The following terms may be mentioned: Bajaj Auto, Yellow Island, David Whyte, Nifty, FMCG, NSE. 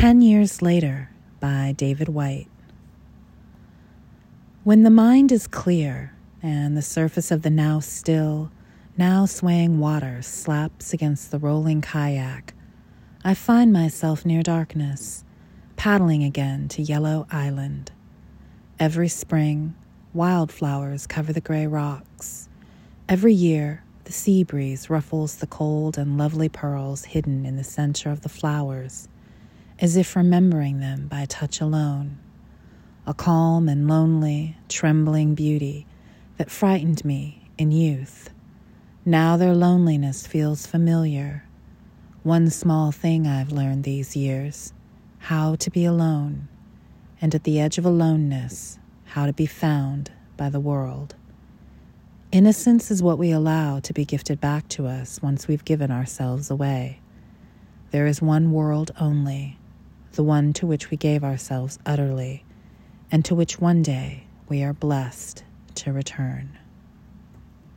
10 Years Later by David Whyte. When the mind is clear and the surface of the now still, now swaying water slaps against the rolling kayak, I find myself near darkness, paddling again to Yellow Island. Every spring, wildflowers cover the gray rocks. Every year, the sea breeze ruffles the cold and lovely pearls hidden in the center of the flowers, as if remembering them by touch alone. A calm and lonely, trembling beauty that frightened me in youth. Now their loneliness feels familiar. One small thing I've learned these years, how to be alone, and at the edge of aloneness, how to be found by the world. Innocence is what we allow to be gifted back to us once we've given ourselves away. There is one world only, the one to which we gave ourselves utterly, and to which one day we are blessed to return.